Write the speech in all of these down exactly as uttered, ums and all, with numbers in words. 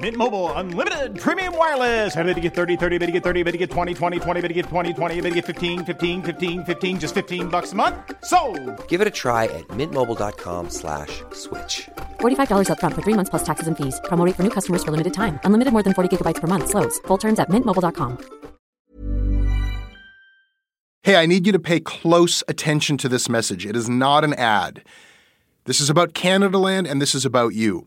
Mint Mobile Unlimited Premium Wireless. How to get thirty, thirty, how to get thirty, how to get twenty, twenty, twenty, how to get twenty, twenty, how to get fifteen, fifteen, fifteen, fifteen, just fifteen bucks a month? Sold! Give it a try at mint mobile dot com slash switch. forty-five dollars up front for three months plus taxes and fees. Promo rate for new customers for limited time. Unlimited more than forty gigabytes per month. Slows full terms at mint mobile dot com. Hey, I need you to pay close attention to this message. It is not an ad. This is about Canadaland, and this is about you.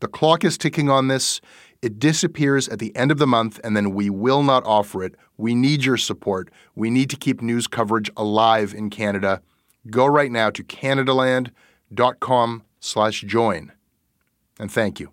The clock is ticking on this. It disappears at the end of the month, and then we will not offer it. We need your support. We need to keep news coverage alive in Canada. Go right now to canadaland dot com slash join. And thank you.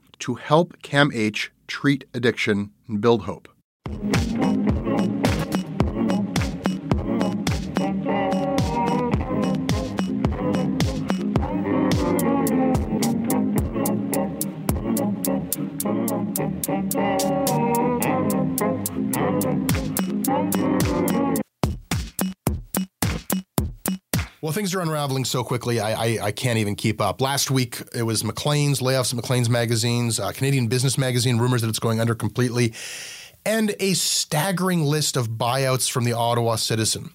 to help C A M H treat addiction and build hope. Well, things are unraveling so quickly, I, I I can't even keep up. Last week, it was Maclean's, layoffs at Maclean's magazines, uh, Canadian Business Magazine, rumors that it's going under completely, and a staggering list of buyouts from the Ottawa Citizen.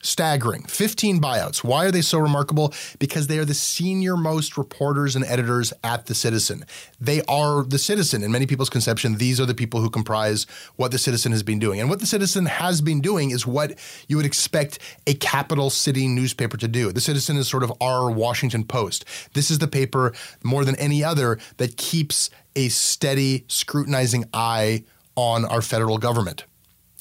Staggering. fifteen buyouts. Why are they so remarkable? Because they are the senior most reporters and editors at the Citizen. They are the Citizen. In many people's conception, these are the people who comprise what the Citizen has been doing. And what the Citizen has been doing is what you would expect a capital city newspaper to do. The Citizen is sort of our Washington Post. This is the paper, more than any other, that keeps a steady, scrutinizing eye on our federal government.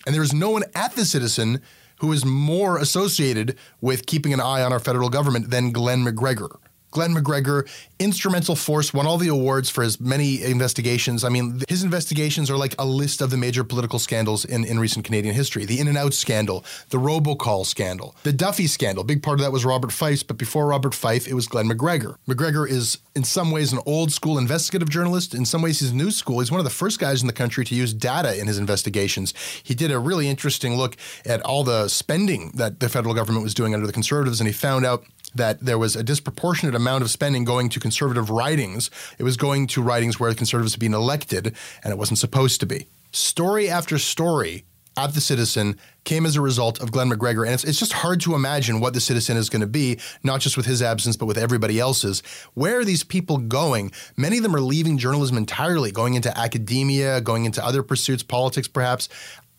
And there is no one at the Citizen who is more associated with keeping an eye on our federal government than Glenn McGregor. Glenn McGregor, instrumental force, won all the awards for his many investigations. I mean, his investigations are like a list of the major political scandals in, in recent Canadian history. The In-N-Out scandal, the robocall scandal, the Duffy scandal. A big part of that was Robert Fife, but before Robert Fife, it was Glenn McGregor. McGregor is, in some ways, an old school investigative journalist. In some ways, he's new school. He's one of the first guys in the country to use data in his investigations. He did a really interesting look at all the spending that the federal government was doing under the Conservatives, and he found out that there was a disproportionate amount of spending going to Conservative ridings. It was going to ridings where the Conservatives had been elected, and it wasn't supposed to be. Story after story at the Citizen came as a result of Glenn McGregor, and it's, it's just hard to imagine what the Citizen is going to be, not just with his absence, but with everybody else's. Where are these people going? Many of them are leaving journalism entirely, going into academia, going into other pursuits, politics perhaps.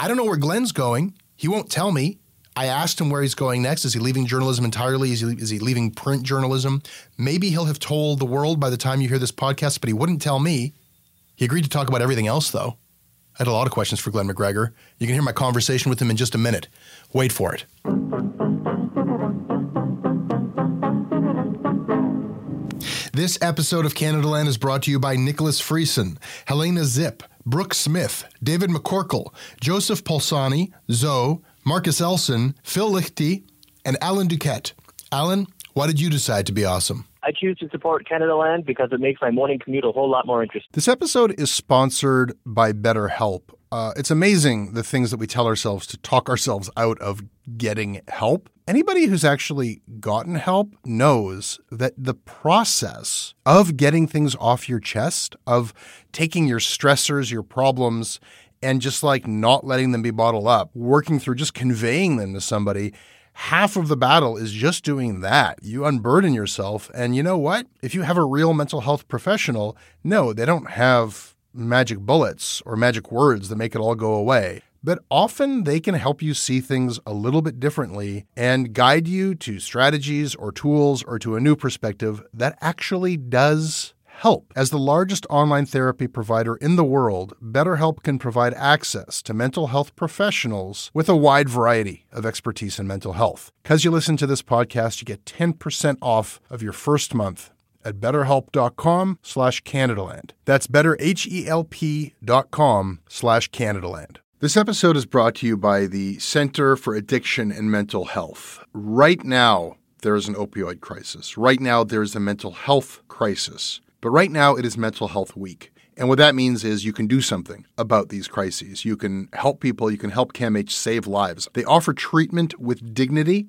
I don't know where Glenn's going. He won't tell me. I asked him where he's going next. Is he leaving journalism entirely? Is he, is he leaving print journalism? Maybe he'll have told the world by the time you hear this podcast, but he wouldn't tell me. He agreed to talk about everything else, though. I had a lot of questions for Glenn McGregor. You can hear my conversation with him in just a minute. Wait for it. This episode of Canadaland is brought to you by Nicholas Friesen, Helena Zip, Brooke Smith, David McCorkle, Joseph Polsani, Zoe, Marcus Elson, Phil Lichty, and Alan Duquette. Alan, why did you decide to be awesome? I choose to support Canadaland because it makes my morning commute a whole lot more interesting. This episode is sponsored by BetterHelp. Uh, it's amazing the things that we tell ourselves to talk ourselves out of getting help. Anybody who's actually gotten help knows that the process of getting things off your chest, of taking your stressors, your problems, and just like not letting them be bottled up, working through just conveying them to somebody, half of the battle is just doing that. You unburden yourself. And you know what? If you have a real mental health professional, no, they don't have magic bullets or magic words that make it all go away. But often they can help you see things a little bit differently and guide you to strategies or tools or to a new perspective that actually does help. As the largest online therapy provider in the world, BetterHelp can provide access to mental health professionals with a wide variety of expertise in mental health. Because you listen to this podcast, you get ten percent off of your first month at betterhelp.com slash Canadaland. That's betterhelp.com slash Canadaland. This episode is brought to you by the Center for Addiction and Mental Health. Right now, there is an opioid crisis. Right now, there is a mental health crisis. But right now, it is Mental Health Week. And what that means is you can do something about these crises. You can help people. You can help C A M H save lives. They offer treatment with dignity,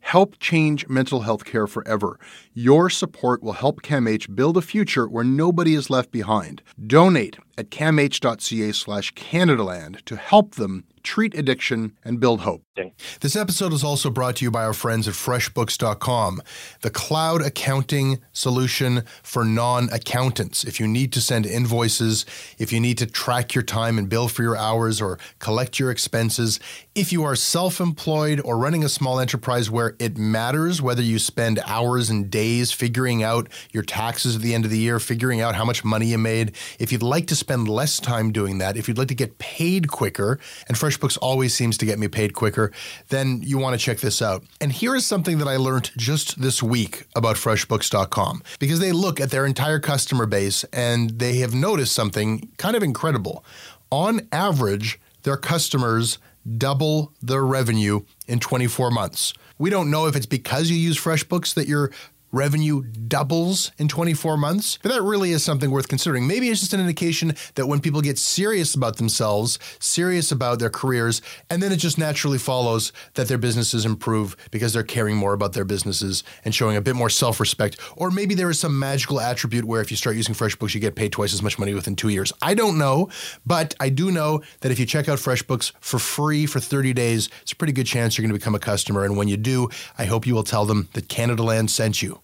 Help change mental health care forever. Your support will help C A M H build a future where nobody is left behind. Donate at camh.ca slash Canadaland to help them treat addiction and build hope. This episode is also brought to you by our friends at FreshBooks dot com, the cloud accounting solution for non-accountants. If you need to send invoices, if you need to track your time and bill for your hours or collect your expenses, if you are self-employed or running a small enterprise where it matters whether you spend hours and days figuring out your taxes at the end of the year, figuring out how much money you made, if you'd like to spend less time doing that, if you'd like to get paid quicker, and FreshBooks always seems to get me paid quicker, then you want to check this out. And here is something that I learned just this week about FreshBooks dot com, because they look at their entire customer base and they have noticed something kind of incredible. On average, their customers double their revenue in twenty-four months. We don't know if it's because you use FreshBooks that your revenue doubles in twenty-four months, but that really is something worth considering. Maybe it's just an indication that when people get serious about themselves, serious about their careers, and then it just naturally follows that their businesses improve because they're caring more about their businesses and showing a bit more self-respect. Or maybe there is some magical attribute where if you start using FreshBooks, you get paid twice as much money within two years. I don't know, but I do know that if you check out FreshBooks for free for thirty days, it's a pretty good chance you're going to become a customer. And when you do, I hope you will tell them that Canadaland sent you.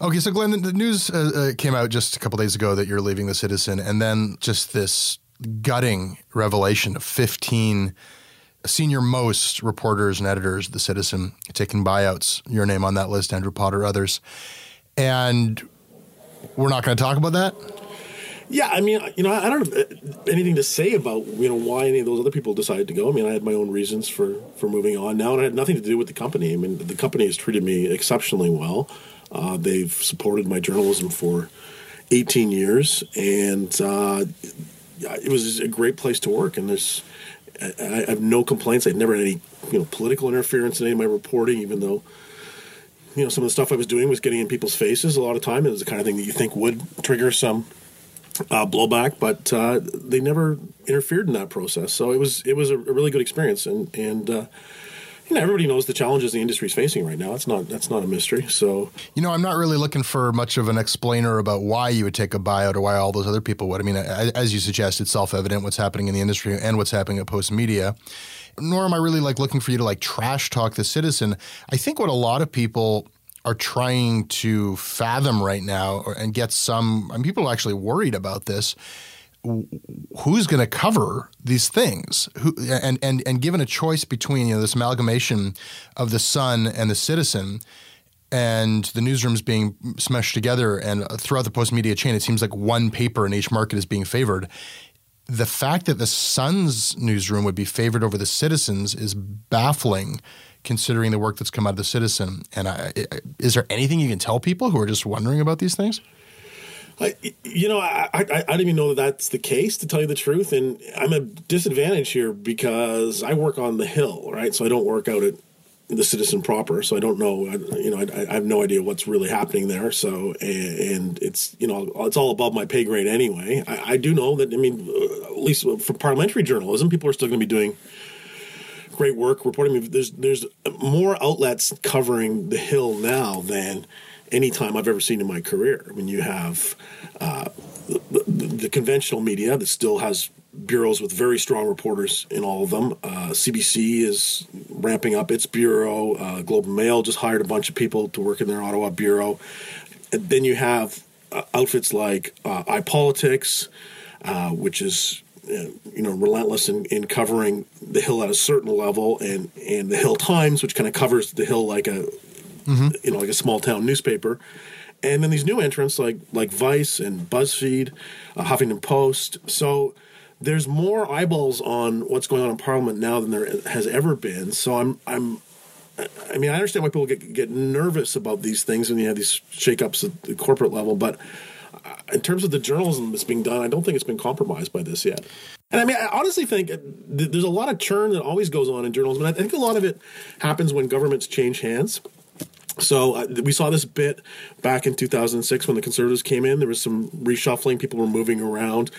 Okay, so Glenn, the news uh, came out just a couple days ago that you're leaving The Citizen, and then just this gutting revelation of fifteen senior-most reporters and editors of The Citizen taking buyouts, your name on that list, Andrew Potter, others. And we're not going to talk about that? Yeah, I mean, you know, I don't have anything to say about, you know, why any of those other people decided to go. I mean, I had my own reasons for, for moving on now, and it had nothing to do with the company. I mean, the company has treated me exceptionally well. Uh, they've supported my journalism for eighteen years, and uh, it was a great place to work. And there's, I, I have no complaints. I've never had any, you know, political interference in any of my reporting, even though, you know, some of the stuff I was doing was getting in people's faces a lot of time. It was the kind of thing that you think would trigger some Uh, blowback, but uh, they never interfered in that process. So it was it was a, a really good experience, and and uh, you know, everybody knows the challenges the industry is facing right now. It's not that's not a mystery. So you know, I'm not really looking for much of an explainer about why you would take a buyout or why all those other people would. I mean, I, as you suggest, it's self-evident what's happening in the industry and what's happening at Postmedia. Nor am I really like looking for you to like trash talk The Citizen. I think what a lot of people are trying to fathom right now or, and get some, and people are actually worried about this, who's going to cover these things? Who, and, and, and given a choice between, you know, this amalgamation of the Sun and the Citizen and the newsrooms being smashed together and throughout the post-media chain, it seems like one paper in each market is being favored. The fact that the Sun's newsroom would be favored over the Citizen's is baffling, considering the work that's come out of the Citizen. And I, I, is there anything you can tell people who are just wondering about these things? I, you know, I, I I don't even know that that's the case, to tell you the truth. And I'm at disadvantage here because I work on the Hill, right? So I don't work out at the Citizen proper. So I don't know, I, you know, I, I have no idea what's really happening there. So, and, and it's, you know, it's all above my pay grade anyway. I, I do know that, I mean, at least for parliamentary journalism, people are still going to be doing great work reporting. I mean, there's, there's more outlets covering the Hill now than any time I've ever seen in my career. I mean, you have uh, the, the, the conventional media that still has bureaus with very strong reporters in all of them. Uh, C B C is ramping up its bureau. Uh, Globe and Mail just hired a bunch of people to work in their Ottawa bureau. And then you have uh, outfits like uh, iPolitics, uh, which is you know, relentless in, in covering the Hill at a certain level, and, and the Hill Times, which kind of covers the Hill like a Mm-hmm. you know, like a small-town newspaper. And then these new entrants like like Vice and BuzzFeed, uh, Huffington Post. So there's more eyeballs on what's going on in Parliament now than there has ever been. So I'm, I'm I mean, I understand why people get, get nervous about these things when you have these shakeups at the corporate level, but in terms of the journalism that's being done, I don't think it's been compromised by this yet. And I mean, I honestly think th- there's a lot of churn that always goes on in journalism, and I think a lot of it happens when governments change hands. So uh, we saw this bit back in two thousand six when the Conservatives came in. There was some reshuffling. People were moving around.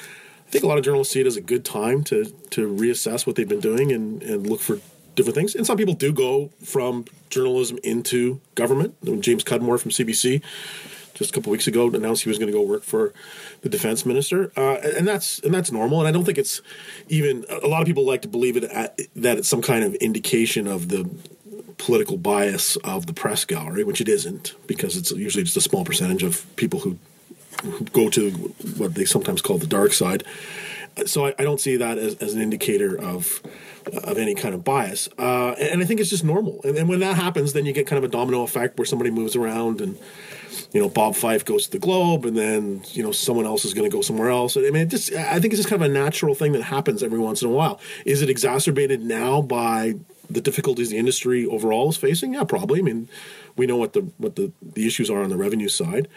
I think a lot of journalists see it as a good time to to reassess what they've been doing and, and look for different things. And some people do go from journalism into government. James Cudmore from C B C just a couple weeks ago announced he was going to go work for the defense minister. Uh, and that's and that's normal. And I don't think it's even – a lot of people like to believe it at, that it's some kind of indication of the – political bias of the press gallery, which it isn't, because it's usually just a small percentage of people who, who go to what they sometimes call the dark side. So I, I don't see that as, as an indicator of of any kind of bias. Uh, and I think it's just normal. And, and when that happens, then you get kind of a domino effect where somebody moves around and, you know, Bob Fife goes to the Globe and then, you know, someone else is going to go somewhere else. I mean, it just, I think it's just kind of a natural thing that happens every once in a while. Is it exacerbated now by the difficulties the industry overall is facing? Yeah, probably. I mean, we know what the what the, the issues are on the revenue side,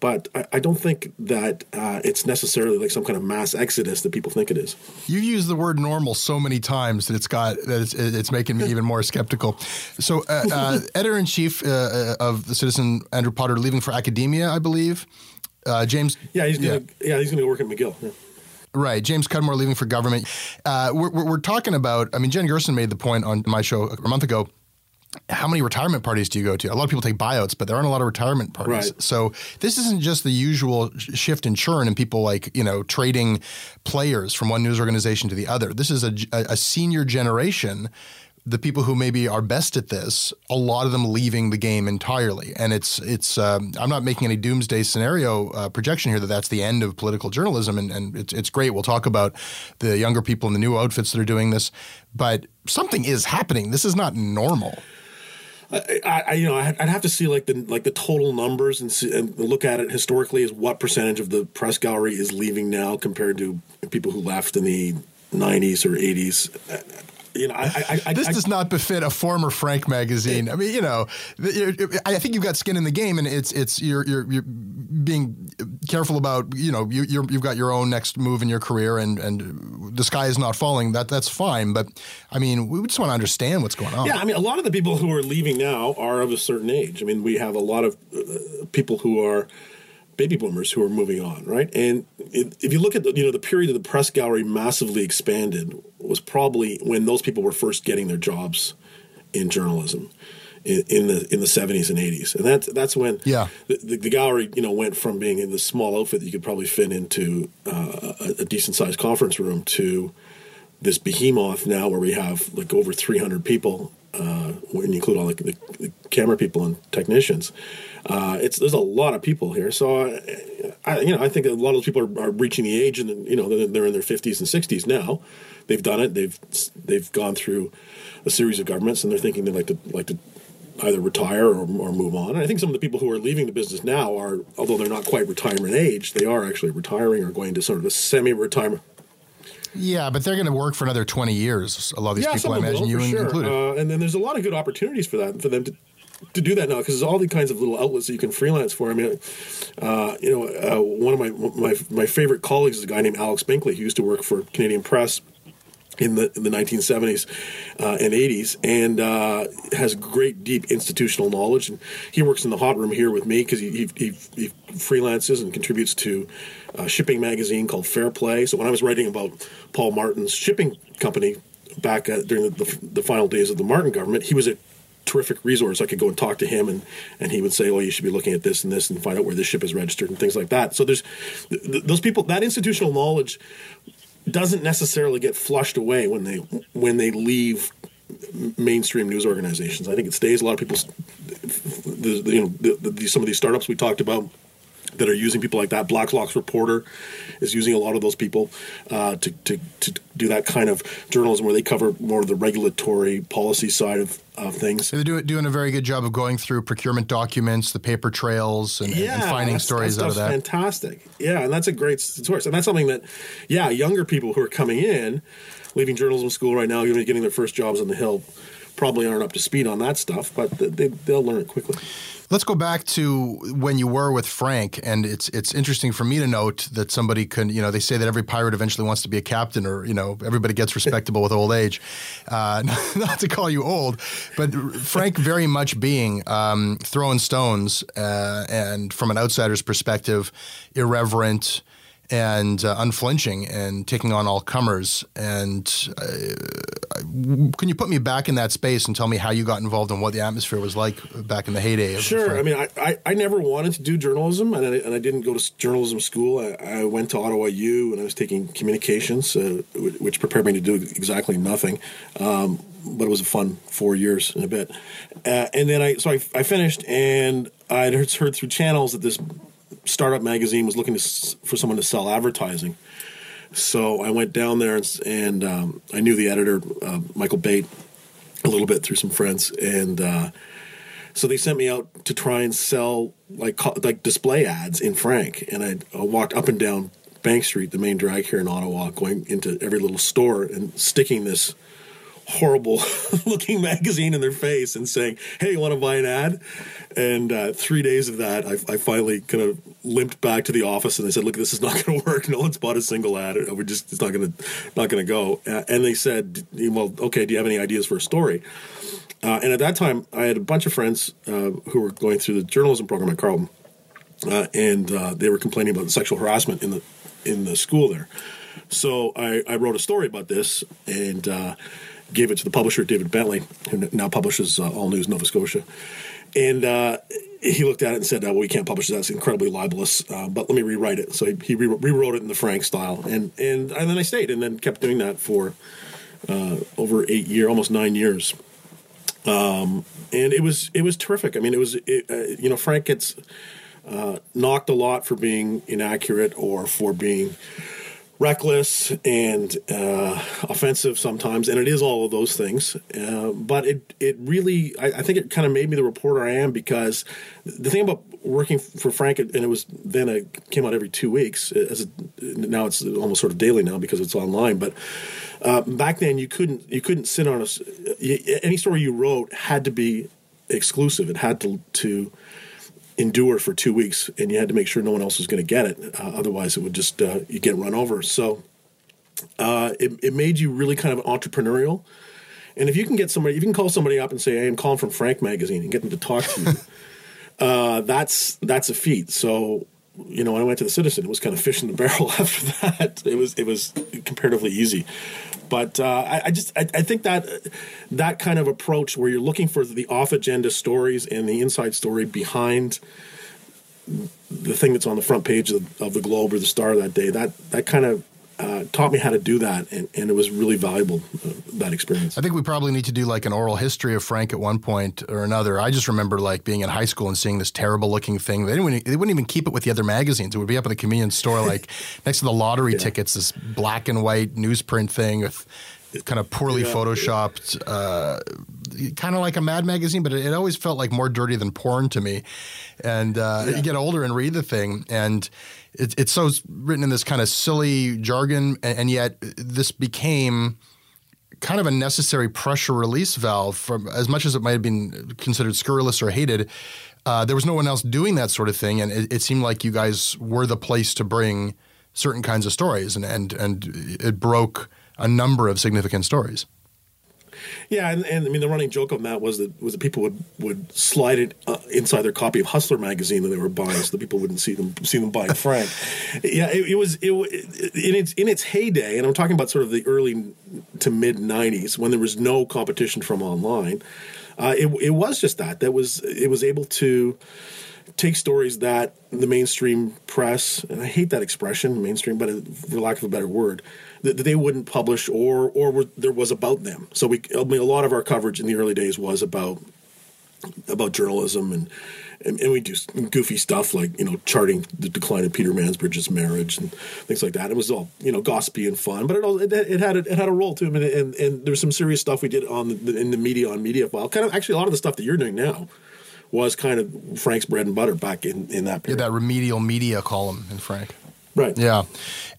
but I, I don't think that uh, it's necessarily like some kind of mass exodus that people think it is. You use the word normal so many times that it's got that it's, it's making me even more skeptical. So, uh, uh, editor-in-chief uh, of the Citizen, Andrew Potter, leaving for academia, I believe. Uh, James, yeah, he's gonna, yeah. yeah, he's going to work at McGill. Yeah. Right. James Cudmore leaving for government. Uh, we're, we're talking about – I mean, Jen Gerson made the point on my show a month ago. How many retirement parties do you go to? A lot of people take buyouts, but there aren't a lot of retirement parties. Right. So this isn't just the usual shift and churn and people like, you know, trading players from one news organization to the other. This is a, a senior generation. The people who maybe are best at this, a lot of them leaving the game entirely. And it's it's um, I'm not making any doomsday scenario uh, projection here that that's the end of political journalism. And, and it's, it's great. We'll talk about the younger people and the new outfits that are doing this. But something is happening. This is not normal. I, I you know I'd have to see like the like the total numbers and, see, and look at it historically as what percentage of the press gallery is leaving now compared to people who left in the nineties or eighties. You know, I, I, this I, does not befit a former Frank magazine. It, I mean, you know, I think you've got skin in the game, and it's it's you're you're, you're being careful about, you know, you, you're, you've got your own next move in your career, and, and the sky is not falling. That that's fine, but I mean, we just want to understand what's going on. Yeah, I mean, a lot of the people who are leaving now are of a certain age. I mean, we have a lot of uh, people who are baby boomers who are moving on, right? And if you look at the, you know, the period of the press gallery massively expanded was probably when those people were first getting their jobs in journalism in, in the in the seventies and eighties, and that's that's when yeah. the, the, the gallery, you know, went from being in this small outfit that you could probably fit into uh, a, a decent sized conference room to this behemoth now where we have like over three hundred people uh, when you include all the, the, the camera people and technicians. Uh, it's there's a lot of people here, so I, I you know I think a lot of those people are, are reaching the age, and you know they're, they're in their fifties and sixties now. They've done it. They've they've gone through a series of governments, and they're thinking they'd like to like to either retire or, or move on. And I think some of the people who are leaving the business now are, although they're not quite retirement age, they are actually retiring or going to sort of a semi-retirement. Yeah, but they're going to work for another twenty years. A lot of these yeah, people, I imagine, you sure. included. Uh, and then there's a lot of good opportunities for that, for them to to do that now, because there's all the kinds of little outlets that you can freelance for. I mean, uh, you know, uh, one of my, my my favorite colleagues is a guy named Alex Binkley, who used to work for Canadian Press in the in the nineteen seventies uh, and eighties, and uh, has great deep institutional knowledge. And he works in the hot room here with me because he, he he freelances and contributes to a shipping magazine called Fair Play. So when I was writing about Paul Martin's shipping company back at, during the, the the final days of the Martin government, he was a terrific resource. I could go and talk to him, and, and he would say, oh, you should be looking at this and this and find out where this ship is registered and things like that. So there's th- th- those people, that institutional knowledge doesn't necessarily get flushed away when they when they leave mainstream news organizations. I think it stays. A lot of people, the, the, you know, the, the, some of these startups we talked about that are using people like that. Blacklock's Reporter is using a lot of those people uh, to, to to do that kind of journalism where they cover more of the regulatory policy side of, of things. So they're do, doing a very good job of going through procurement documents, the paper trails, and, yeah, and finding stories out of that. Fantastic. Yeah, and that's a great source. And that's something that, yeah, younger people who are coming in, leaving journalism school right now, getting their first jobs on the Hill, probably aren't up to speed on that stuff, but they, they'll learn it quickly. Let's go back to when you were with Frank, and it's it's interesting for me to note that somebody can, you know, they say that every pirate eventually wants to be a captain, or, you know, everybody gets respectable with old age. Uh, not to call you old, but Frank very much being um, throwing stones uh, and from an outsider's perspective, irreverent and uh, unflinching and taking on all comers. And uh, can you put me back in that space and tell me how you got involved and what the atmosphere was like back in the heyday? Of sure. I mean, I, I, I never wanted to do journalism, and I, and I didn't go to journalism school. I, I went to Ottawa U, and I was taking communications, uh, which prepared me to do exactly nothing. Um, but it was a fun four years and a bit. Uh, and then I, so I, I finished, and I'd heard, heard through channels that this startup magazine was looking to, for someone to sell advertising. So I went down there, and, and um, I knew the editor, uh, Michael Bate, a little bit through some friends. And uh, so they sent me out to try and sell like co- like display ads in Frank. And I, I walked up and down Bank Street, the main drag here in Ottawa, going into every little store and sticking this horrible looking magazine in their face and saying, hey, you want to buy an ad? And uh, three days of that, I, I finally kind of limped back to the office, and they said, look, this is not going to work. No one's bought a single ad. We're just, it's not going to, not going to go. Uh, and they said, well, okay, do you have any ideas for a story? Uh, and at that time I had a bunch of friends uh, who were going through the journalism program at Carleton. Uh, and uh, they were complaining about the sexual harassment in the, in the school there. So I, I wrote a story about this, and uh, gave it to the publisher, David Bentley, who now publishes uh, All News Nova Scotia. And uh, he looked at it and said, oh, well, we can't publish that. It's incredibly libelous, uh, but let me rewrite it. So he, he re- rewrote it in the Frank style. And, and, and then I stayed and then kept doing that for uh, over eight years, almost nine years. Um, and it was it was terrific. I mean, it was, it, uh, you know, Frank gets uh, knocked a lot for being inaccurate or for being reckless and uh, offensive sometimes, and it is all of those things. Uh, but it it really, I, I think it kind of made me the reporter I am, because the thing about working for Frank, and it was then I came out every two weeks. As a, now it's almost sort of daily now because it's online. But uh, back then you couldn't you couldn't sit on a you, any story you wrote had to be exclusive. It had to to. endure for two weeks, and you had to make sure no one else was going to get it. Uh, otherwise, it would just uh, you get run over. So uh, it it made you really kind of entrepreneurial. And if you can get somebody, if you can call somebody up and say, "Hey, I'm calling from Frank Magazine," and get them to talk to you, uh, that's that's a feat. So you know, when I went to the Citizen, it was kind of fish in the barrel after that. It was it was comparatively easy. But uh, I, I just I, I think that that kind of approach where you're looking for the off-agenda stories and the inside story behind the thing that's on the front page of, of the Globe or the Star that day, that that kind of uh, taught me how to do that, and, and it was really valuable, uh, that experience. I think we probably need to do like an oral history of Frank at one point or another. I just remember like being in high school and seeing this terrible looking thing. They didn't, they wouldn't even keep it with the other magazines. It would be up at the convenience store like next to the lottery yeah. tickets, this black and white newsprint thing with kind of poorly yeah. photoshopped, uh, kind of like a Mad magazine, but it, it always felt like more dirty than porn to me. And uh, yeah. you get older and read the thing, and it, it's so written in this kind of silly jargon, and, and yet this became kind of a necessary pressure release valve. From, as much as it might have been considered scurrilous or hated, uh, there was no one else doing that sort of thing, and it, it seemed like you guys were the place to bring certain kinds of stories, and and, and it broke a number of significant stories. Yeah, and, and I mean, the running joke on that was that was that people would, would slide it uh, inside their copy of Hustler magazine that they were buying, so that people wouldn't see them see them buying Frank. Yeah, it, it was it, in its in its heyday, and I'm talking about sort of the early to mid nineties when there was no competition from online. Uh, it it was just that that was it was able to take stories that the mainstream press, and I hate that expression, mainstream, but for lack of a better word, that they wouldn't publish or or were, there was about them. So we, I mean, a lot of our coverage in the early days was about about journalism, and, and, and we do goofy stuff like, you know, charting the decline of Peter Mansbridge's marriage and things like that. It was all, you know, gossipy and fun, but it all, it, it had a, it had a role to it, and, and, and there was some serious stuff we did on the, in the media on media file. Kind of actually a lot of the stuff that you're doing now was kind of Frank's bread and butter back in, in that period. Yeah, that remedial media column in Frank. Right. Yeah.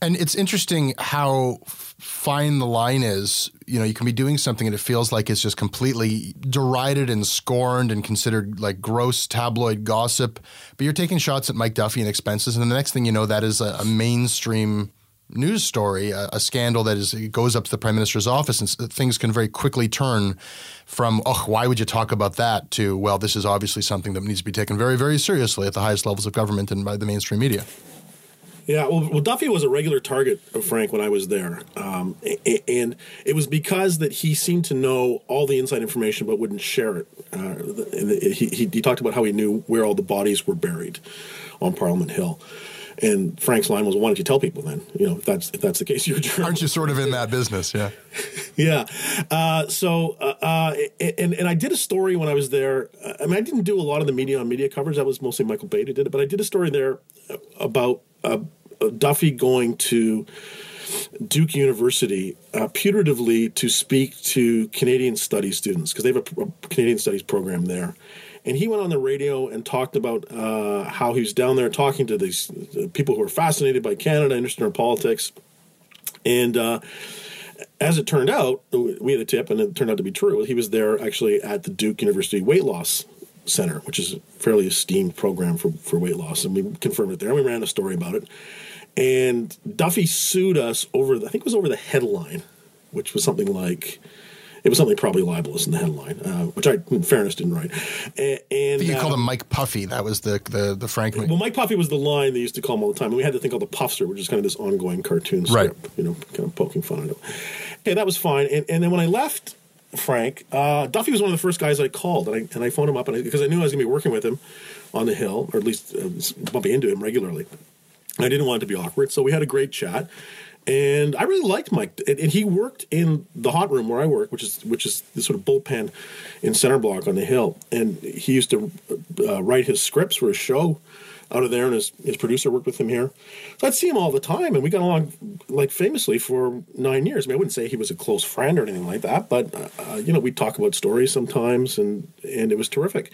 And it's interesting how fine the line is. You know, you can be doing something and it feels like it's just completely derided and scorned and considered like gross tabloid gossip, but you're taking shots at Mike Duffy and expenses, and the next thing you know, that is a, a mainstream news story, a, a scandal that is it goes up to the Prime Minister's office, and things can very quickly turn from, oh, why would you talk about that, to, well, this is obviously something that needs to be taken very, very seriously at the highest levels of government and by the mainstream media. Yeah, well, well, Duffy was a regular target of Frank when I was there, um, and it was because that he seemed to know all the inside information but wouldn't share it. Uh, he, he, he talked about how he knew where all the bodies were buried on Parliament Hill. And Frank's line was, "Why don't you tell people then? You know, if that's if that's the case, you're a journalist. Aren't you sort of in that business?" Yeah, yeah. Uh, so, uh, uh, and and I did a story when I was there. I mean, I didn't do a lot of the media on media coverage. That was mostly Michael Bate who did it. But I did a story there about uh, Duffy going to Duke University uh, putatively to speak to Canadian Studies students, because they have a, a Canadian Studies program there. And he went on the radio and talked about uh, how he was down there talking to these people who are fascinated by Canada, interested in politics. And uh, as it turned out, we had a tip, and it turned out to be true. He was there actually at the Duke University Weight Loss Center, which is a fairly esteemed program for, for weight loss. And we confirmed it there, and we ran a story about it. And Duffy sued us over, the, I think it was over the headline, which was something like, it was something probably libelous in the headline, uh, which I, in fairness, didn't write. And, and I think you uh, called him Mike Puffy. That was the the, the Frank. Well, Mike Puffy was the line they used to call him all the time. And we had the thing called the Puffster, which is kind of this ongoing cartoon script, right. You know, kind of poking fun at him. Okay, that was fine. And, and then when I left Frank, uh, Duffy was one of the first guys I called. And I, and I phoned him up and I, because I knew I was going to be working with him on the Hill, or at least uh, bumping into him regularly. I didn't want it to be awkward. So we had a great chat. And I really liked Mike, and he worked in the hot room where I work, which is which is the sort of bullpen in Center Block on the Hill. And he used to uh, write his scripts for his show out of there, and his, his producer worked with him here. So I'd see him all the time, and we got along like famously for nine years. I mean, I wouldn't say he was a close friend or anything like that, but uh, you know, we'd talk about stories sometimes, and and it was terrific.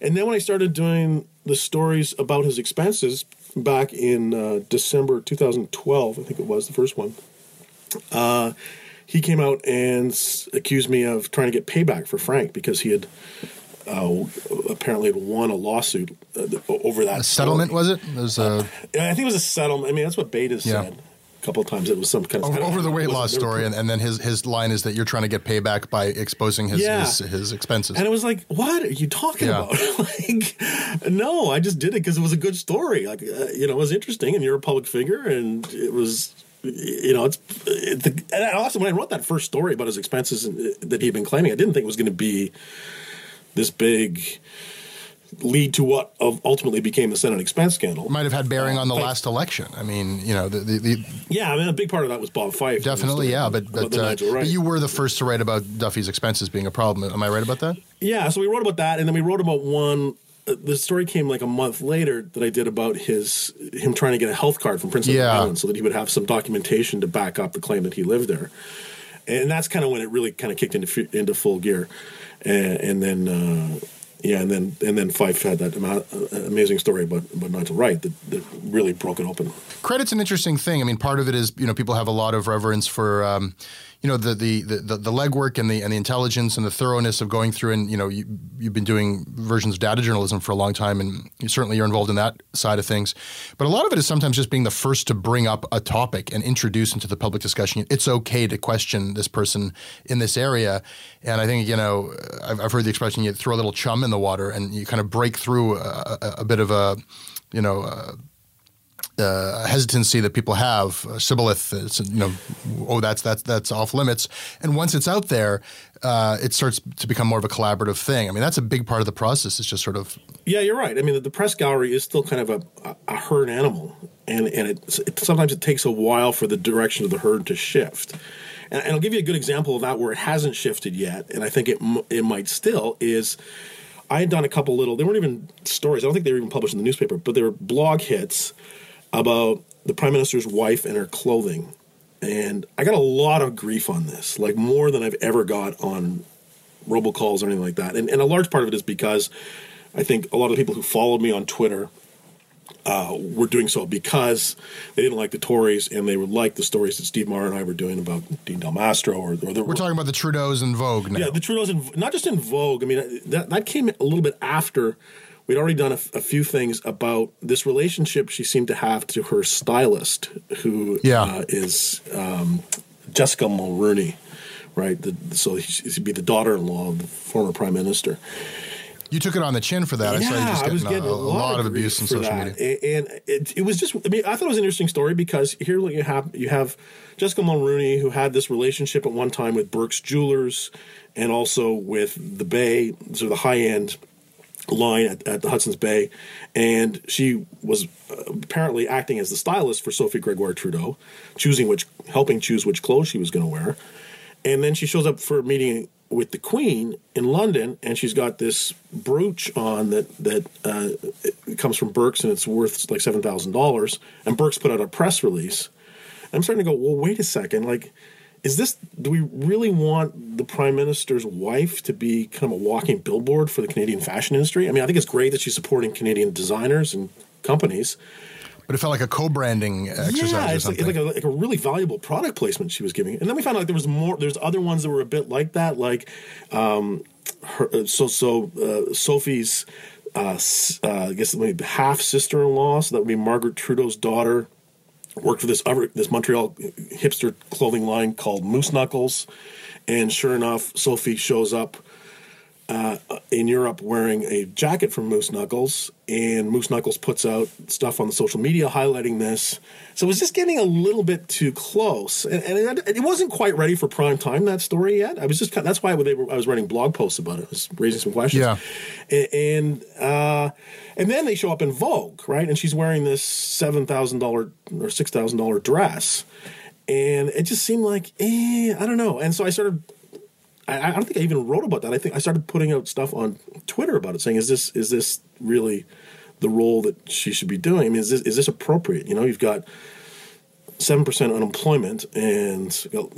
And then when I started doing the stories about his expenses back in uh, December two thousand twelve, I think it was, the first one, uh, he came out and s- accused me of trying to get payback for Frank because he had uh, apparently had won a lawsuit uh, over that. A settlement, was it? It was a... uh, I think it was a settlement. I mean, that's what Bate has yeah. said a couple of times. It was some kind of... Over, over the weight loss story, and, and then his, his line is that you're trying to get payback by exposing his, yeah. his, his expenses. And it was like, what are you talking yeah. about? Like, no, I just did it because it was a good story. Like, uh, you know, it was interesting, and you're a public figure, and it was... You know, it's it, the, and also when I wrote that first story about his expenses and, uh, that he had been claiming, I didn't think it was going to be this big lead to what ultimately became the Senate expense scandal. Might have had bearing on the Fife. last election. I mean, you know, the, the, the yeah, I mean, a big part of that was Bob Fife. Definitely, yeah, but but, uh, but you were the first to write about Duffy's expenses being a problem. Am I right about that? Yeah, so we wrote about that, and then we wrote about one. Uh, the story came like a month later that I did about his him trying to get a health card from Prince Edward yeah. Island so that he would have some documentation to back up the claim that he lived there. And that's kind of when it really kind of kicked into into full gear, and, and then. Uh, Yeah, and then and then Fife had that ama- amazing story about, about Nigel Wright that, that really broke it open. Credit's an interesting thing. I mean, part of it is, you know, people have a lot of reverence for, um, you know, the the, the the legwork and the and the intelligence and the thoroughness of going through and, you know, you, you've been doing versions of data journalism for a long time, and you certainly you're involved in that side of things. But a lot of it is sometimes just being the first to bring up a topic and introduce into the public discussion. It's okay to question this person in this area. And I think, you know, I've, I've heard the expression, you throw a little chum in the water, and you kind of break through a, a, a bit of a, you know, a, a hesitancy that people have. Uh, Shibboleth, it's, you know, oh, that's that's that's off limits. And once it's out there, uh, it starts to become more of a collaborative thing. I mean, that's a big part of the process. It's just sort of yeah, you're right. I mean, the, the press gallery is still kind of a, a herd animal, and and it, it sometimes it takes a while for the direction of the herd to shift. And, and I'll give you a good example of that where it hasn't shifted yet, and I think it it might still is. I had done a couple little – they weren't even stories. I don't think they were even published in the newspaper, but they were blog hits about the prime minister's wife and her clothing. And I got a lot of grief on this, like more than I've ever got on robocalls or anything like that. And, and a large part of it is because I think a lot of the people who followed me on Twitter uh, were doing so because they didn't like the Tories and they would like the stories that Steve Maher and I were doing about Dean Delmastro. Or, or the, we're talking about the Trudeaus in Vogue now. Yeah, the Trudeaus in, not just in Vogue. I mean, that, that came a little bit after we'd already done a, a few things about this relationship she seemed to have to her stylist, who yeah. uh, is um, Jessica Mulroney, right? The, so she'd be the daughter-in-law of the former prime minister. You took it on the chin for that. Yeah, I, saw you just getting I was getting a, a lot of abuse on social that. media. And it, it was just – I mean, I thought it was an interesting story because here you have you have Jessica Mulroney, who had this relationship at one time with Burke's Jewelers and also with the Bay, sort of the high-end line at, at the Hudson's Bay. And she was apparently acting as the stylist for Sophie Gregoire Trudeau, choosing which – helping choose which clothes she was going to wear. And then she shows up for a meeting – with the Queen in London, and she's got this brooch on that that uh, it comes from Burke's, and it's worth like seven thousand dollars, and Burke's put out a press release. And I'm starting to go, well, wait a second, like, is this, do we really want the Prime Minister's wife to be kind of a walking billboard for the Canadian fashion industry? I mean, I think it's great that she's supporting Canadian designers and companies. But it felt like a co-branding exercise. Yeah, it's, or something. Like, it's like, a, like a really valuable product placement she was giving. And then we found out like there was more. There's other ones that were a bit like that, like um, her, so so uh, Sophie's, uh, uh, I guess maybe half sister-in-law, so that would be Margaret Trudeau's daughter, worked for this other, this Montreal hipster clothing line called Moose Knuckles, and sure enough, Sophie shows up Uh, in Europe wearing a jacket from Moose Knuckles, and Moose Knuckles puts out stuff on the social media highlighting this. So it was just getting a little bit too close, and, and it wasn't quite ready for prime time, that story, yet. I was just that's why they were, I was writing blog posts about it. I was raising some questions, yeah. And and, uh, and then they show up in Vogue, right? And she's wearing this seven thousand dollar or six thousand dollar dress, and it just seemed like eh, I don't know. And so I sort of. I don't think I even wrote about that. I think I started putting out stuff on Twitter about it, saying, "Is this is this really the role that she should be doing? I mean, is this is this appropriate? You know, you've got seven percent unemployment, and you know,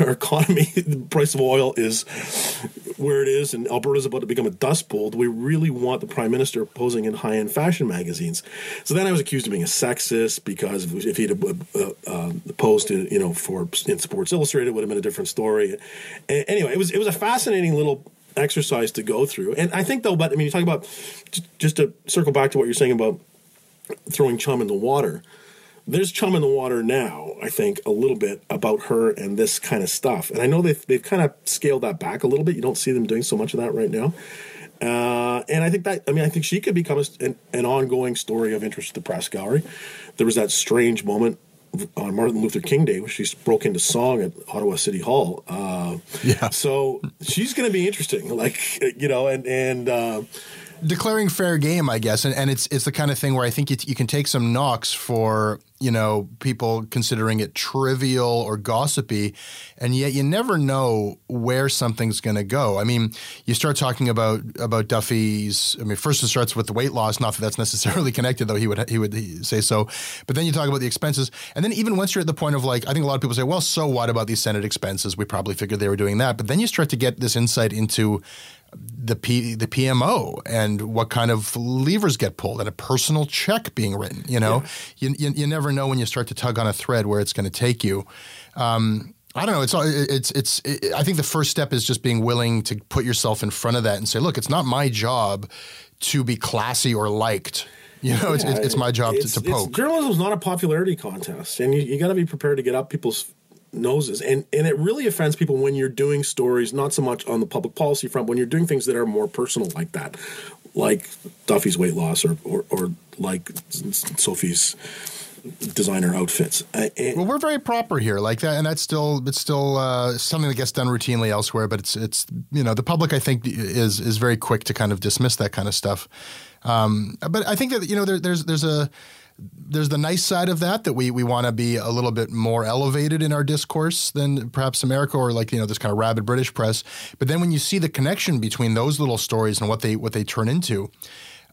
our economy, the price of oil is where it is, and Alberta's about to become a dust bowl. Do we really want the prime minister posing in high-end fashion magazines?" So then I was accused of being a sexist because if he had uh, uh, posed, in, you know, for in Sports Illustrated, it would have been a different story. And anyway, it was it was a fascinating little exercise to go through, and I think though, but I mean, you talk about just to circle back to what you're saying about throwing chum in the water. There's chum in the water now, I think, a little bit about her and this kind of stuff. And I know they've, they've kind of scaled that back a little bit. You don't see them doing so much of that right now. Uh, and I think that, I mean, I think she could become a, an, an ongoing story of interest to the press gallery. There was that strange moment on Martin Luther King Day where she broke into song at Ottawa City Hall. Uh, yeah. So she's going to be interesting, like, you know, and, and, uh, declaring fair game, I guess. And, and it's it's the kind of thing where I think you, you can take some knocks for, you know, people considering it trivial or gossipy, and yet you never know where something's going to go. I mean, you start talking about about Duffy's, I mean, first it starts with the weight loss, not that that's necessarily connected, though he would he would say so. But then you talk about the expenses. And then even once you're at the point of, like, I think a lot of people say, well, so what about these Senate expenses? We probably figured they were doing that. But then you start to get this insight into the P, the P M O and what kind of levers get pulled and a personal check being written. You know, yeah. you, you you never know when you start to tug on a thread where it's going to take you. Um, I don't know. It's all, it's it's. It, I think the first step is just being willing to put yourself in front of that and say, look, it's not my job to be classy or liked. You know, yeah, it's it's my job it's, to, to poke. Journalism is not a popularity contest, and you, you got to be prepared to get up people's noses. And and it really offends people when you're doing stories, not so much on the public policy front, when you're doing things that are more personal like that, like Duffy's weight loss or or, or like Sophie's designer outfits. Uh, well, we're very proper here, like that, and that's still it's still uh, something that gets done routinely elsewhere. But it's it's you know, the public, I think, is is very quick to kind of dismiss that kind of stuff. Um, but I think that, you know, there, there's there's a there's the nice side of that, that we we want to be a little bit more elevated in our discourse than perhaps America or, like, you know, this kind of rabid British press. But then when you see the connection between those little stories and what they what they turn into.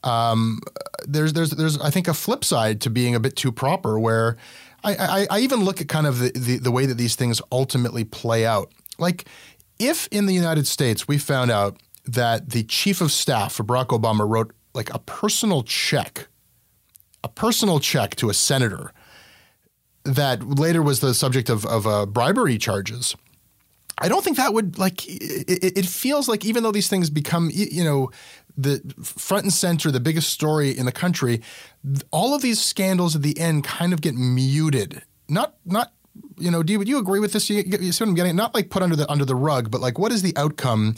Um, there's, there's, there's, I think, a flip side to being a bit too proper, where I, I, I even look at kind of the, the, the way that these things ultimately play out. Like, if in the United States we found out that the chief of staff for Barack Obama wrote, like, a personal check, a personal check to a senator that later was the subject of, of uh, bribery charges, I don't think that would, like, it, it feels like, even though these things become, you know, the front and center, the biggest story in the country, all of these scandals at the end kind of get muted. Not, not, you know, do you, would you agree with this? You, you see what I'm getting? Not like put under the under the rug, but like, what is the outcome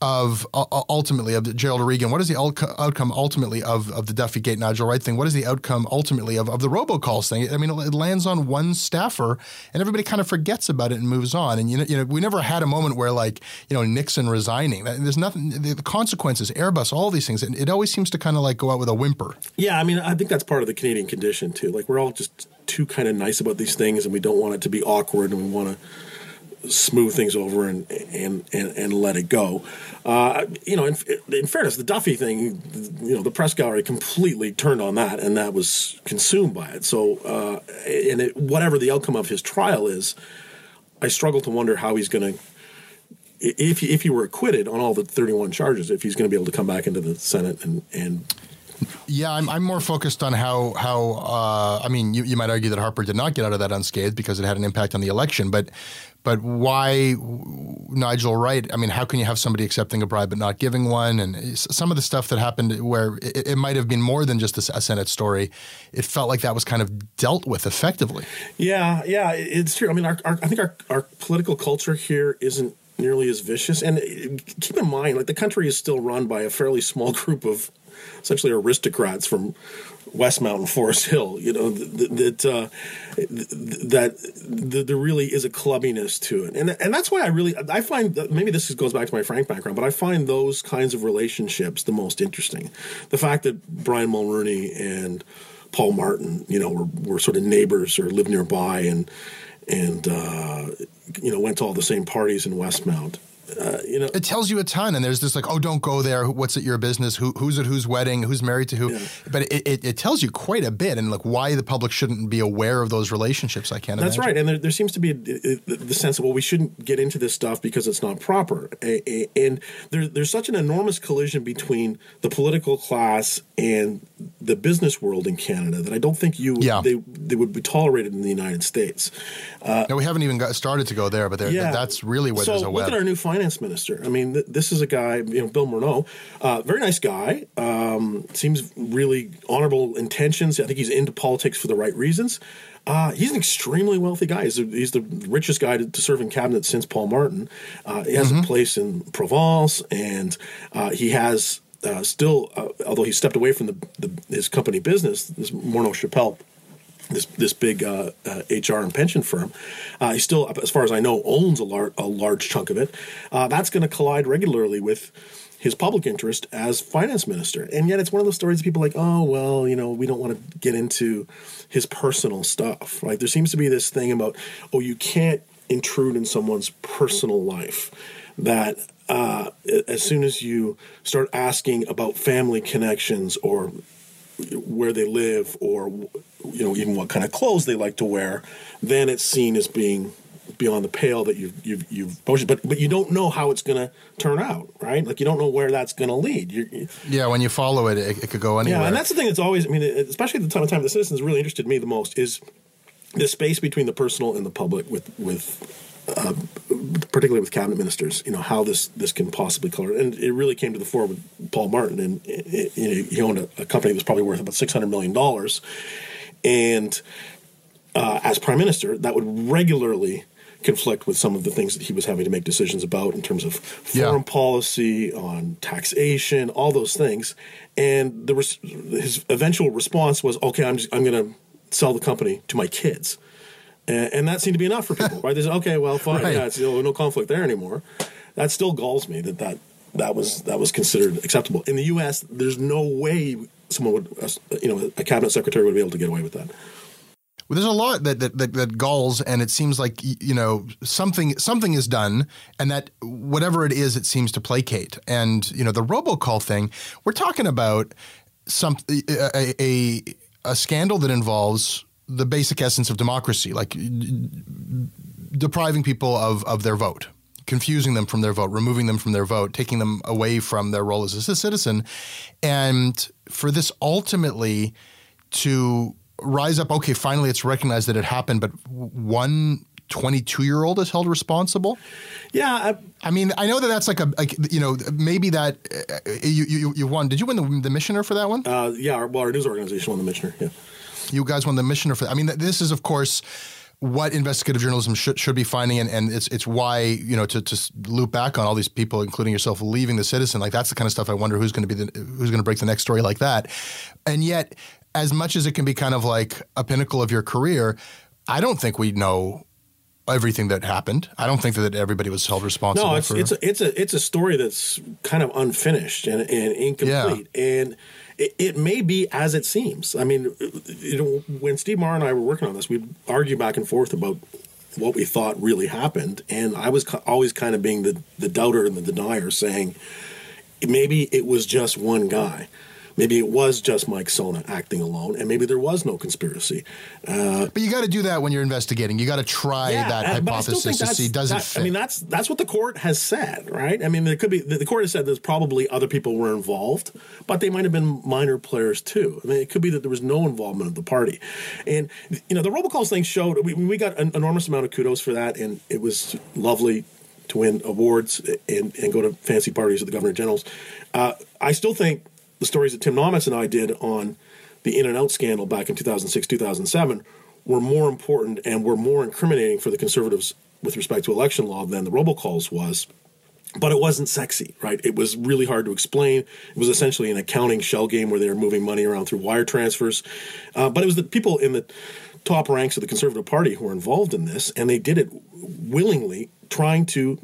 of uh, ultimately of the Gerald Regan? What is the ulco- outcome ultimately of, of the Duffygate Nigel Wright thing? What is the outcome ultimately of, of the robocalls thing? I mean, it, it lands on one staffer, and everybody kind of forgets about it and moves on. And, you know, you know, we never had a moment where, like, you know, Nixon resigning. There's nothing. The consequences, Airbus, all these things. It, it always seems to kind of, like, go out with a whimper. Yeah, I mean, I think that's part of the Canadian condition too. Like, we're all just too kind of nice about these things, and we don't want it to be awkward, and we want to smooth things over and and and, and let it go. Uh, you know, in, in fairness, the Duffy thing, you know, the press gallery completely turned on that, and that was consumed by it. So, uh, and it, whatever the outcome of his trial is, I struggle to wonder how he's going to, if he, if he were acquitted on all the thirty-one charges, if he's going to be able to come back into the Senate and and. Yeah, I'm, I'm more focused on how how uh, I mean, you, you might argue that Harper did not get out of that unscathed because it had an impact on the election. But but why Nigel Wright? I mean, how can you have somebody accepting a bribe but not giving one? And some of the stuff that happened where it, it might have been more than just a, a Senate story, it felt like that was kind of dealt with effectively. Yeah, yeah, it's true. I mean, our, our, I think our, our political culture here isn't nearly as vicious. And keep in mind, like, the country is still run by a fairly small group of essentially aristocrats from Westmount and Forest Hill, you know, that that, uh, that that there really is a clubbiness to it, and and that's why I really I find that, maybe this goes back to my Frank background, but I find those kinds of relationships the most interesting. The fact that Brian Mulroney and Paul Martin, you know, were were sort of neighbors or lived nearby, and and uh, you know, went to all the same parties in Westmount. Uh, you know, it tells you a ton, and there's this, like, oh, don't go there. What's it your business? Who, who's at whose wedding? Who's married to who? Yeah. But it, it, it tells you quite a bit, and, like, why the public shouldn't be aware of those relationships. I can't. That's imagine. Right, and there, there seems to be a, a, the sense of, well, we shouldn't get into this stuff because it's not proper, a, a, and there, there's such an enormous collision between the political class and the business world in Canada that I don't think you yeah. they they would be tolerated in the United States. Uh, no, we haven't even got started to go there, but yeah. that's really where so there's a web. So look at our new finance minister. I mean, th- this is a guy, you know, Bill Morneau, uh, very nice guy, um, seems really honorable intentions. I think he's into politics for the right reasons. Uh, he's an extremely wealthy guy. He's, a, he's the richest guy to, to serve in cabinet since Paul Martin. Uh, he has mm-hmm. a place in Provence, and uh, he has uh, still, uh, although he stepped away from the, the, his company business, this Morneau Shepell, this this big uh, uh, H R and pension firm. Uh, he still, as far as I know, owns a, lar- a large chunk of it. Uh, that's going to collide regularly with his public interest as finance minister. And yet it's one of those stories that people are like, oh, well, you know, we don't want to get into his personal stuff, right? There seems to be this thing about, oh, you can't intrude in someone's personal life, that uh, as soon as you start asking about family connections or where they live or, you know, even what kind of clothes they like to wear, then it's seen as being beyond the pale that you've you've you've posted, but but you don't know how it's going to turn out, right? Like you don't know where that's going to lead. You're, you, yeah, when you follow it, it, it could go anywhere. Yeah, and that's the thing that's always, I mean, especially at the time of time, the citizens really interested me the most is the space between the personal and the public, with with uh, particularly with cabinet ministers. You know how this this can possibly color, and it really came to the fore with Paul Martin, and it, it, you know, he owned a, a company that was probably worth about six hundred million dollars, and uh, as prime minister, that would regularly conflict with some of the things that he was having to make decisions about in terms of foreign yeah. policy, on taxation, all those things. And the res- his eventual response was, okay, I'm just, I'm going to sell the company to my kids. And, and that seemed to be enough for people, right? They said, okay, well, fine. Right. Yeah, it's, you know, no conflict there anymore. That still galls me that that, that was that was considered acceptable. In the U S, there's no way someone would, you know, a cabinet secretary would be able to get away with that. Well, there's a lot that, that that that galls, and it seems like, you know, something something is done, and that whatever it is, it seems to placate. And, you know, the robocall thing, we're talking about some a a, a scandal that involves the basic essence of democracy, like depriving people of, of their vote, confusing them from their vote, removing them from their vote, taking them away from their role as a citizen. And for this ultimately to rise up, okay, finally it's recognized that it happened, but one twenty-two-year-old is held responsible? Yeah. I, I mean, I know that that's like a, like, you know, maybe that uh, you, you you won. Did you win the, the missioner for that one? Uh, yeah, our, well, our news organization won the missioner, yeah. You guys won the missioner for that. I mean, this is, of course, what investigative journalism should should be finding, and, and it's it's why, you know, to, to loop back on all these people, including yourself, leaving the Citizen, like that's the kind of stuff I wonder who's going to be the, who's going to break the next story like that. And yet, as much as it can be kind of like a pinnacle of your career, I don't think we know everything that happened. I don't think that everybody was held responsible. No, it's for... it's a, it's a it's a story that's kind of unfinished and, and incomplete, yeah. and it, it may be as it seems. I mean, you know, when Steve Maher and I were working on this, we'd argue back and forth about what we thought really happened, and I was always kind of being the the doubter and the denier, saying maybe it was just one guy. Maybe it was just Mike Sona acting alone, and maybe there was no conspiracy. Uh, but you got to do that when you're investigating. You got to try yeah, that hypothesis to see does that, it fit. I mean, that's that's what the court has said, right? I mean, there could be the court has said there's probably other people were involved, but they might have been minor players too. I mean, it could be that there was no involvement of the party, and you know, the robocalls thing showed we, we got an enormous amount of kudos for that, and it was lovely to win awards and, and go to fancy parties at the Governor General's. Uh, I still think. The stories that Tim Naumens and I did on the In and Out scandal back in two thousand six, two thousand seven were more important and were more incriminating for the Conservatives with respect to election law than the robocalls was. But it wasn't sexy, right? It was really hard to explain. It was essentially an accounting shell game where they were moving money around through wire transfers. Uh, but it was the people in the top ranks of the Conservative Party who were involved in this, and they did it willingly, trying to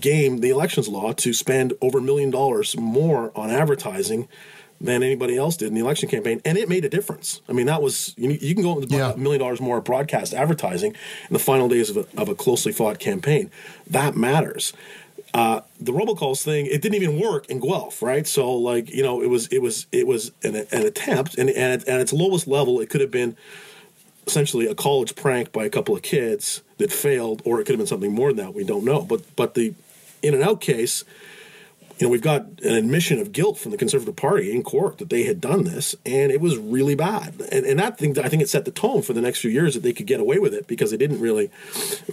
game the elections law to spend over a million dollars more on advertising than anybody else did in the election campaign, and it made a difference. I mean, that was you, you can go with yeah. a million dollars more broadcast advertising in the final days of a, of a closely fought campaign. That matters. Uh, the robocalls thing, it didn't even work in Guelph, right? So, like you know, it was it was it was an, an attempt, and, and at, at its lowest level, it could have been essentially a college prank by a couple of kids that failed, or it could have been something more than that. We don't know, but but the In and Out case, you know, we've got an admission of guilt from the Conservative Party in court that they had done this, and it was really bad. And, and that thing, I think, it set the tone for the next few years that they could get away with it because they didn't really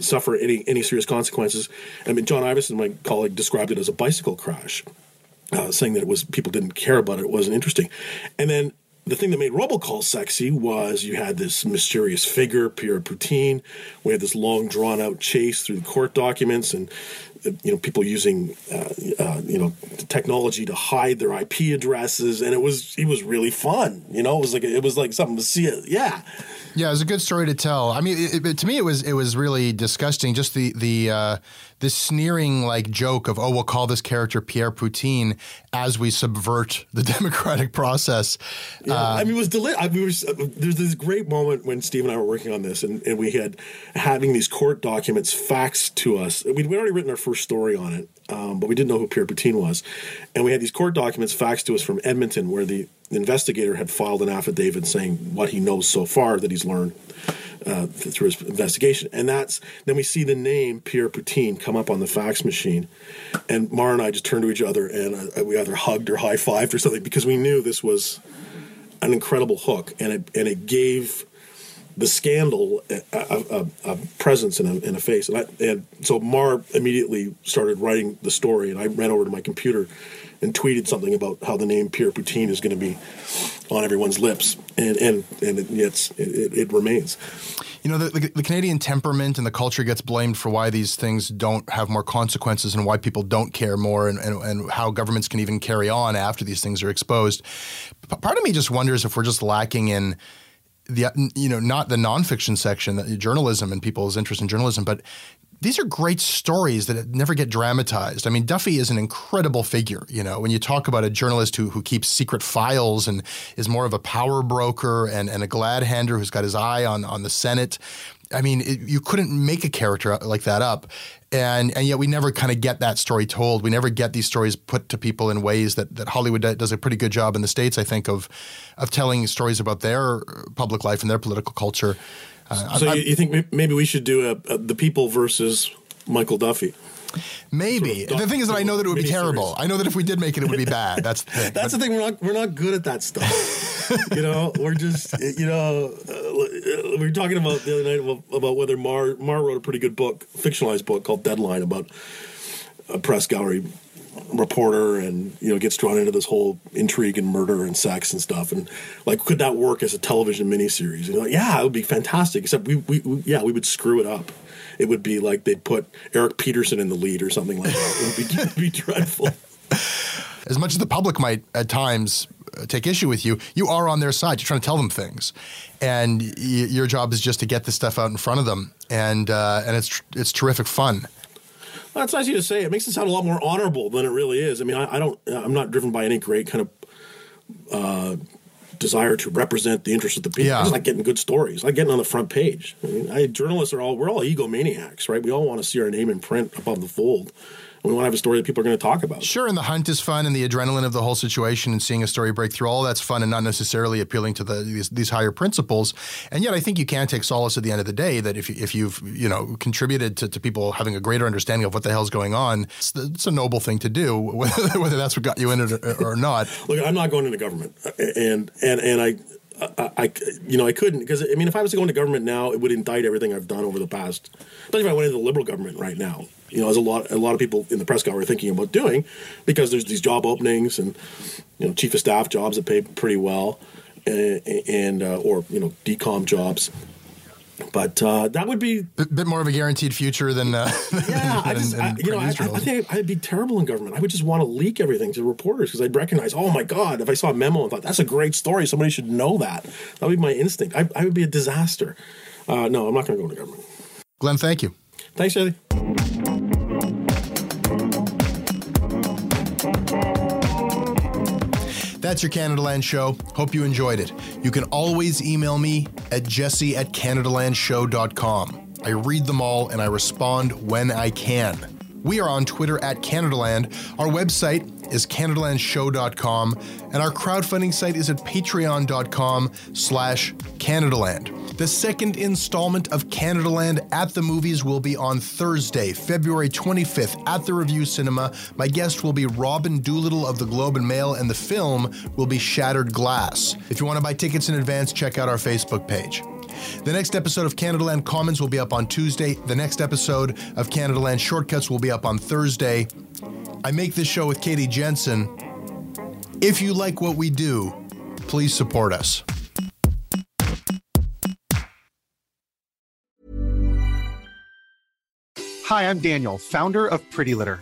suffer any any serious consequences. I mean, John Iverson, my colleague, described it as a bicycle crash, uh, saying that it was people didn't care about it, it wasn't interesting, and then. The thing that made robocalls sexy was you had this mysterious figure, Pierre Poutine. We had this long, drawn-out chase through the court documents, and you know, people using uh, uh, you know technology to hide their I P addresses, and it was it was really fun. You know, it was like it was like something to see. It, yeah. Yeah, it was a good story to tell. I mean, it, it, to me, it was it was really disgusting. Just the the uh, this sneering like joke of, oh, we'll call this character Pierre Poutine as we subvert the democratic process. Yeah, uh, I mean, it was deli- I mean, we were, there's this great moment when Steve and I were working on this, and, and we had having these court documents faxed to us. We'd, we'd already written our first story on it, um, but we didn't know who Pierre Poutine was, and we had these court documents faxed to us from Edmonton, where the The investigator had filed an affidavit saying what he knows so far that he's learned uh, through his investigation. And that's then we see the name Pierre Poutine come up on the fax machine. And Mara and I just turned to each other and uh, we either hugged or high-fived or something because we knew this was an incredible hook. And it and it gave the scandal a, a, a presence and a, and a face. And, I, and so Mara immediately started writing the story and I ran over to my computer and tweeted something about how the name Pierre Poutine is going to be on everyone's lips, and and and it, it's, it, it remains. You know, the, the, the Canadian temperament and the culture gets blamed for why these things don't have more consequences and why people don't care more, and, and, and how governments can even carry on after these things are exposed. Part of me just wonders if we're just lacking in the, you know, not the nonfiction section, the journalism and people's interest in journalism, but these are great stories that never get dramatized. I mean, Duffy is an incredible figure. You know, when you talk about a journalist who who keeps secret files and is more of a power broker and, and a glad hander who's got his eye on, on the Senate. I mean, it, you couldn't make a character like that up. And and yet we never kind of get that story told. We never get these stories put to people in ways that, that Hollywood does a pretty good job in the States, I think, of of telling stories about their public life and their political culture. Uh, so I'm, you, you think maybe we should do a, a, The People versus Michael Duffy? Maybe. Sort of the thing is that I know that it would be terrible. I know that if we did make it, it would be bad. That's the thing. That's but, the thing. We're not we're not good at that stuff. You know, we're just, you know, uh, we were talking about the other night about, about whether Mar, Mar wrote a pretty good book, fictionalized book called Deadline, about a press gallery reporter and, you know, gets drawn into this whole intrigue and murder and sex and stuff. And like, could that work as a television miniseries? And like, yeah, it would be fantastic. Except we, we, we, yeah, we would screw it up. It would be like they'd put Eric Peterson in the lead or something like that. It would be, be dreadful. As much as the public might at times take issue with you, you are on their side. You're trying to tell them things. And y- your job is just to get this stuff out in front of them. And, uh, and it's, tr- it's terrific fun. Well, that's nice of you to say. It makes it sound a lot more honorable than it really is. I mean, I, I don't. I'm not driven by any great kind of uh, desire to represent the interests of the people. Yeah. I just like getting good stories. I like getting on the front page. I mean, I, journalists are all we're all egomaniacs, right? We all want to see our name in print above the fold. We want to have a story that people are going to talk about. Sure, and the hunt is fun, and the adrenaline of the whole situation, and seeing a story break through, all that's fun, and not necessarily appealing to the these, these higher principles. And yet, I think you can take solace at the end of the day that if you, if you've you know contributed to, to people having a greater understanding of what the hell's going on, it's, it's a noble thing to do, whether, whether that's what got you in it or, or not. Look, I'm not going into government, and and and I. I, I, you know, I couldn't because, I mean, if I was to go into government now, it would indict everything I've done over the past. Especially if I went into the Liberal government right now, you know, as a lot a lot of people in the press gallery are thinking about doing because there's these job openings and, you know, chief of staff jobs that pay pretty well and, and uh, or, you know, decom jobs. But uh, that would be a bit more of a guaranteed future than. Uh, yeah, than, I just, than, I, you than know, I, I think I'd be terrible in government. I would just want to leak everything to reporters because I'd recognize, oh my God, if I saw a memo and thought, that's a great story, somebody should know that. That would be my instinct. I, I would be a disaster. Uh, no, I'm not going to go into government. Glenn, thank you. Thanks, Eddie. That's your Canadaland show. Hope you enjoyed it. You can always email me at jesse at canadalandshow.com. I read them all and I respond when I can. We are on Twitter at Canadaland. Our website is canadaland show dot com and our crowdfunding site is at patreon.com slash Canadaland. The second installment of Canadaland at the Movies will be on Thursday, February twenty-fifth at the Review Cinema. My guest will be Robin Doolittle of the Globe and Mail, and the film will be Shattered Glass. If you want to buy tickets in advance, check out our Facebook page. The next episode of Canadaland Commons will be up on Tuesday. The next episode of Canadaland Shortcuts will be up on Thursday. I make this show with Katie Jensen. If you like what we do, please support us. Hi, I'm Daniel, founder of Pretty Litter.